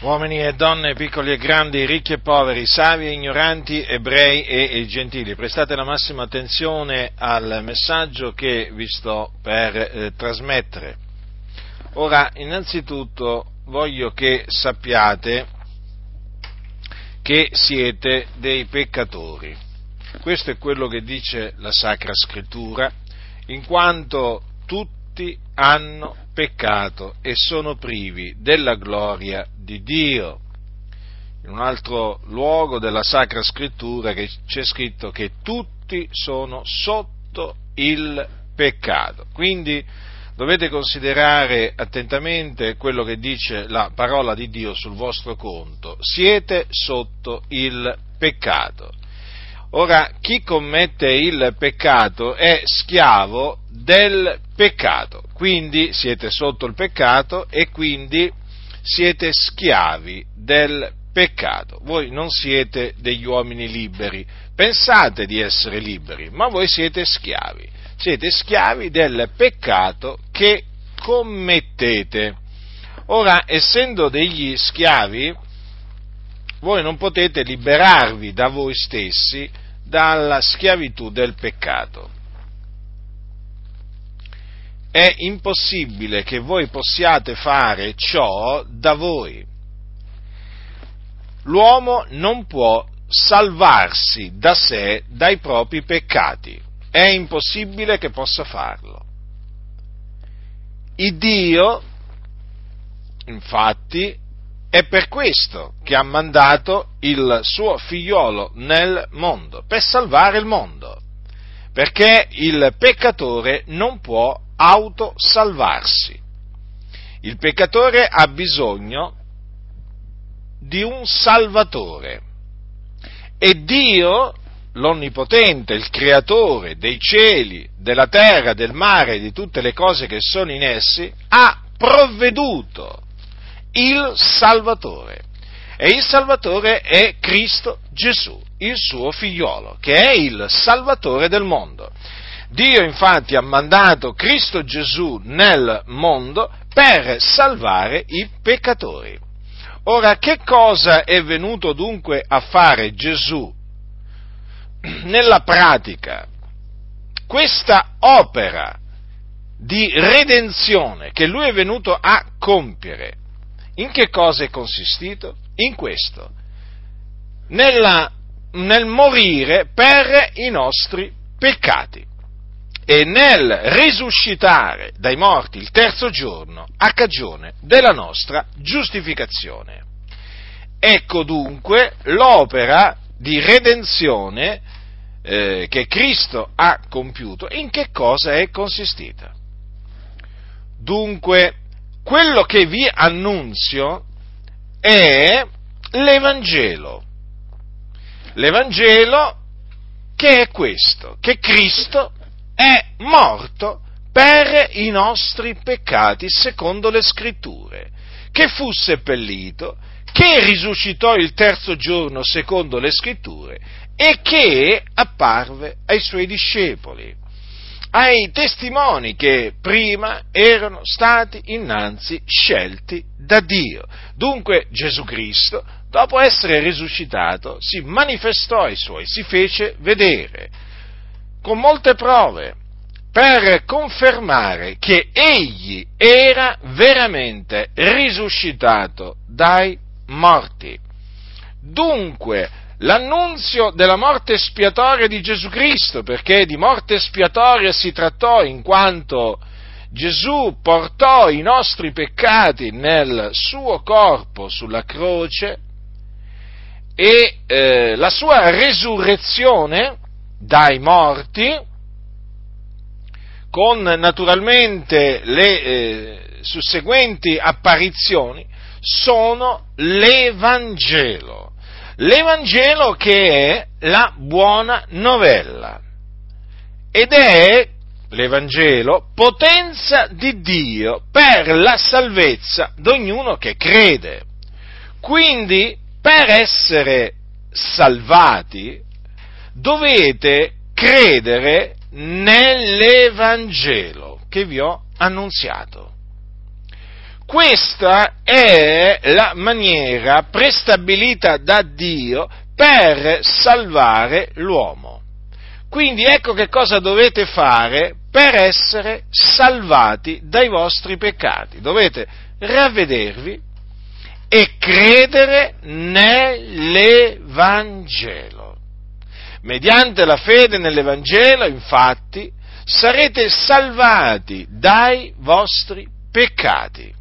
uomini e donne, piccoli e grandi, ricchi e poveri, savi e ignoranti, ebrei e gentili, prestate la massima attenzione al messaggio che vi sto per trasmettere. Ora, innanzitutto, voglio che sappiate che siete dei peccatori. Questo è quello che dice la Sacra Scrittura, in quanto tutti hanno peccato e sono privi della gloria di Dio. In un altro luogo della Sacra Scrittura che c'è scritto che tutti sono sotto il peccato. Quindi dovete considerare attentamente quello che dice la parola di Dio sul vostro conto. Siete sotto il peccato. Ora, chi commette il peccato è schiavo del peccato, quindi siete sotto il peccato e quindi siete schiavi del peccato. Voi non siete degli uomini liberi, pensate di essere liberi, ma voi siete schiavi del peccato che commettete. Ora, essendo degli schiavi, voi non potete liberarvi da voi stessi dalla schiavitù del peccato. È impossibile che voi possiate fare ciò da voi. L'uomo non può salvarsi da sé dai propri peccati. È impossibile che possa farlo. Il Dio, infatti, è per questo che ha mandato il suo figliolo nel mondo, per salvare il mondo, perché il peccatore non può autosalvarsi. Il peccatore ha bisogno di un salvatore e Dio, l'Onnipotente, il Creatore dei cieli, della terra, del mare e di tutte le cose che sono in essi, ha provveduto il Salvatore, e il Salvatore è Cristo Gesù, il suo figliolo, che è il Salvatore del mondo. Dio infatti ha mandato Cristo Gesù nel mondo per salvare i peccatori. Ora, che cosa è venuto dunque a fare Gesù? Nella pratica, questa opera di redenzione che lui è venuto a compiere, in che cosa è consistito? In questo, nel morire per i nostri peccati e nel risuscitare dai morti il terzo giorno a cagione della nostra giustificazione. Ecco dunque l'opera di redenzione che Cristo ha compiuto, in che cosa è consistita. Dunque, quello che vi annunzio è l'Evangelo. L'Evangelo che è questo, che Cristo è morto per i nostri peccati secondo le Scritture, che fu seppellito, che risuscitò il terzo giorno secondo le Scritture e che apparve ai suoi discepoli, ai testimoni che prima erano stati innanzi scelti da Dio. Dunque Gesù Cristo, dopo essere risuscitato, si manifestò ai suoi, si fece vedere con molte prove per confermare che egli era veramente risuscitato dai morti. Dunque, l'annunzio della morte espiatoria di Gesù Cristo, perché di morte espiatoria si trattò in quanto Gesù portò i nostri peccati nel suo corpo sulla croce e la sua resurrezione dai morti, con naturalmente le susseguenti apparizioni, sono l'Evangelo. L'Evangelo che è la buona novella, ed è l'Evangelo potenza di Dio per la salvezza di ognuno che crede. Quindi, per essere salvati, dovete credere nell'Evangelo che vi ho annunziato. Questa è la maniera prestabilita da Dio per salvare l'uomo. Quindi ecco che cosa dovete fare per essere salvati dai vostri peccati. Dovete ravvedervi e credere nell'Evangelo. Mediante la fede nell'Evangelo, infatti, sarete salvati dai vostri peccati.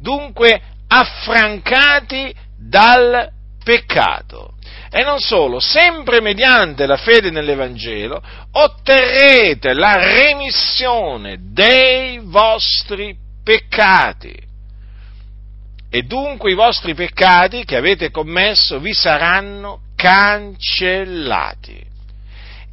Dunque, affrancati dal peccato. E non solo, sempre mediante la fede nell'Evangelo otterrete la remissione dei vostri peccati. E dunque i vostri peccati che avete commesso vi saranno cancellati.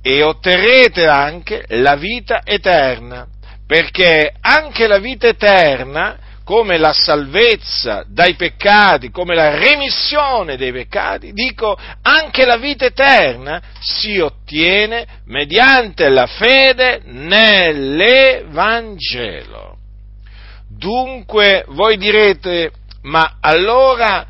E otterrete anche la vita eterna, perché anche la vita eterna, come la salvezza dai peccati, come la remissione dei peccati, dico, anche la vita eterna si ottiene mediante la fede nell'Evangelo. Dunque voi direte, ma allora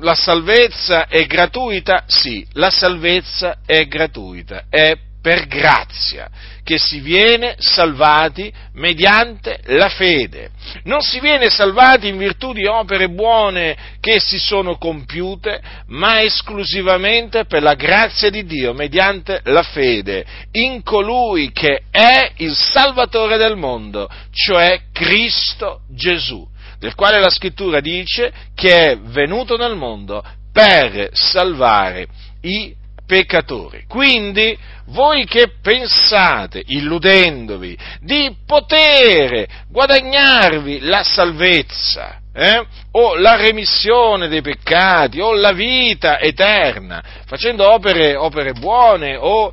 la salvezza è gratuita? Sì, la salvezza è gratuita, è per grazia, che si viene salvati mediante la fede. Non si viene salvati in virtù di opere buone che si sono compiute, ma esclusivamente per la grazia di Dio, mediante la fede, in colui che è il Salvatore del mondo, cioè Cristo Gesù, del quale la Scrittura dice che è venuto nel mondo per salvare i peccatori. Quindi voi che pensate, illudendovi, di poter guadagnarvi la salvezza, o la remissione dei peccati, o la vita eterna, facendo opere buone, o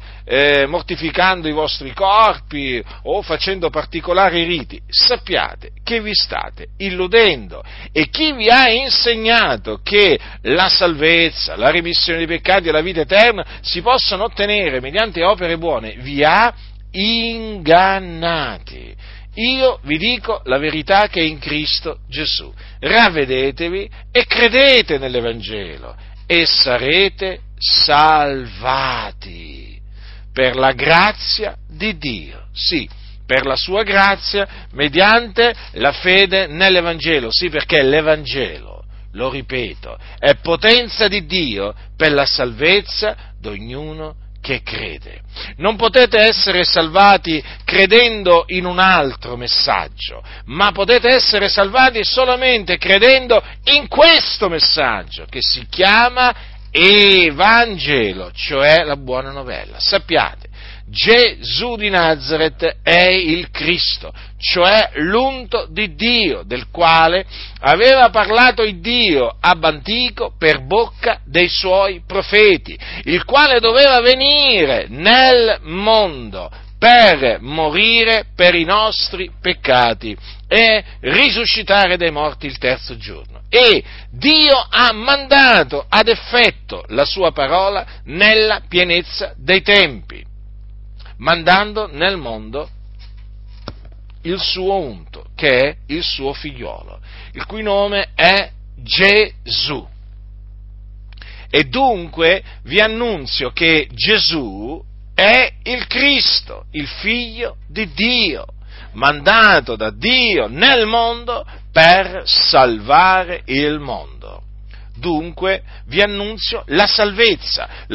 mortificando i vostri corpi, o facendo particolari riti, sappiate che vi state illudendo. E chi vi ha insegnato che la salvezza, la remissione dei peccati e la vita eterna si possono ottenere mediante opere buone, vi ha ingannati. Io vi dico la verità che è in Cristo Gesù. Ravvedetevi e credete nell'Evangelo e sarete salvati. Per la grazia di Dio, sì, per la sua grazia, mediante la fede nell'Evangelo, sì, perché l'Evangelo, lo ripeto, è potenza di Dio per la salvezza di ognuno che crede. Non potete essere salvati credendo in un altro messaggio, ma potete essere salvati solamente credendo in questo messaggio, che si chiama Evangelo, cioè la buona novella. Sappiate, Gesù di Nazaret è il Cristo, cioè l'unto di Dio, del quale aveva parlato il Dio ab antico per bocca dei suoi profeti, il quale doveva venire nel mondo per morire per i nostri peccati e risuscitare dai morti il terzo giorno. E Dio ha mandato ad effetto la sua parola nella pienezza dei tempi, mandando nel mondo il suo unto, che è il suo figliolo, il cui nome è Gesù. E dunque vi annunzio che Gesù è il Cristo, il Figlio di Dio, mandato da Dio nel mondo per salvare il mondo. Dunque vi annunzio la salvezza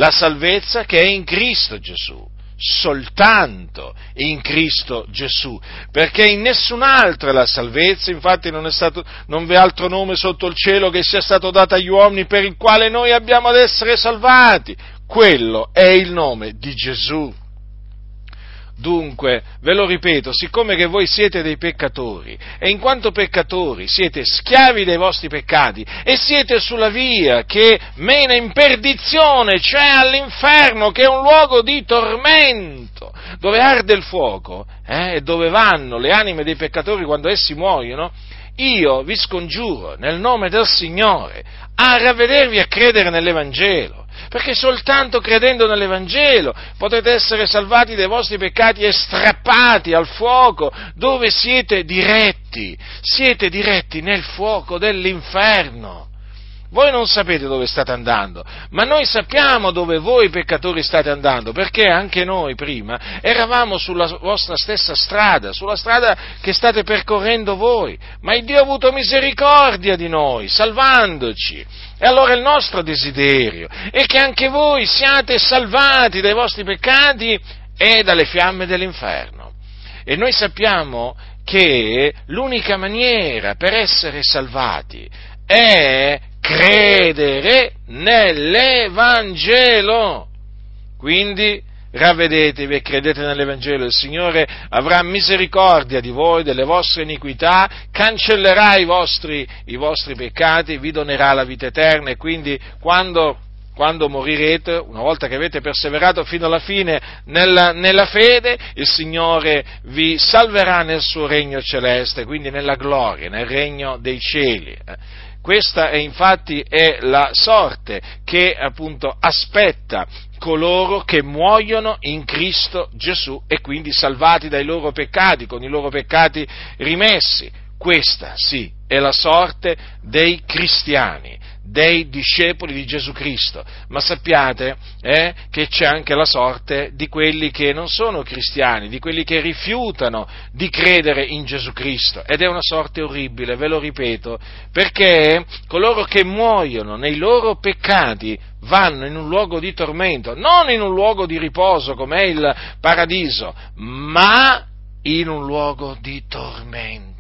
che è in Cristo Gesù, soltanto in Cristo Gesù, perché in nessun'altra è la salvezza, infatti non v'è altro nome sotto il cielo che sia stato dato agli uomini per il quale noi abbiamo ad essere salvati. Quello è il nome di Gesù. Dunque, ve lo ripeto, siccome che voi siete dei peccatori, e in quanto peccatori siete schiavi dei vostri peccati, e siete sulla via che mena in perdizione, cioè all'inferno, che è un luogo di tormento, dove arde il fuoco, e dove vanno le anime dei peccatori quando essi muoiono, Io vi scongiuro nel nome del Signore a ravvedervi e a credere nell'Evangelo, perché soltanto credendo nell'Evangelo potete essere salvati dai vostri peccati e strappati al fuoco dove siete diretti nel fuoco dell'inferno. Voi non sapete dove state andando, ma noi sappiamo dove voi peccatori state andando, perché anche noi prima eravamo sulla vostra stessa strada, sulla strada che state percorrendo voi, ma il Dio ha avuto misericordia di noi, salvandoci. E allora il nostro desiderio è che anche voi siate salvati dai vostri peccati e dalle fiamme dell'inferno. E noi sappiamo che l'unica maniera per essere salvati è credere nell'Evangelo. Quindi ravvedetevi e credete nell'Evangelo, il Signore avrà misericordia di voi, delle vostre iniquità, cancellerà i vostri peccati, vi donerà la vita eterna e quindi quando morirete, una volta che avete perseverato fino alla fine nella fede, il Signore vi salverà nel suo regno celeste, quindi nella gloria, nel regno dei cieli. Questa è infatti la sorte che appunto aspetta coloro che muoiono in Cristo Gesù e quindi salvati dai loro peccati, con i loro peccati rimessi. Questa sì è la sorte dei cristiani, dei discepoli di Gesù Cristo, ma sappiate che c'è anche la sorte di quelli che non sono cristiani, di quelli che rifiutano di credere in Gesù Cristo, ed è una sorte orribile, ve lo ripeto, perché coloro che muoiono nei loro peccati vanno in un luogo di tormento, non in un luogo di riposo come è il paradiso, ma in un luogo di tormento.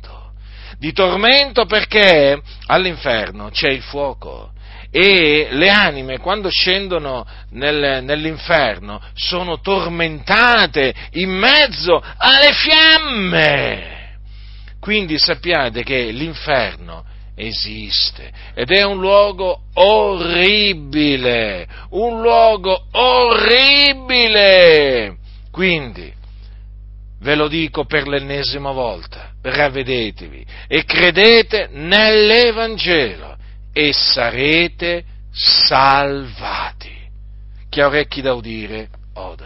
Di tormento perché all'inferno c'è il fuoco e le anime quando scendono nell'inferno sono tormentate in mezzo alle fiamme. Quindi sappiate che l'inferno esiste ed è un luogo orribile. Quindi ve lo dico per l'ennesima volta, ravvedetevi e credete nell'Evangelo e sarete salvati. Chi ha orecchi da udire, oda.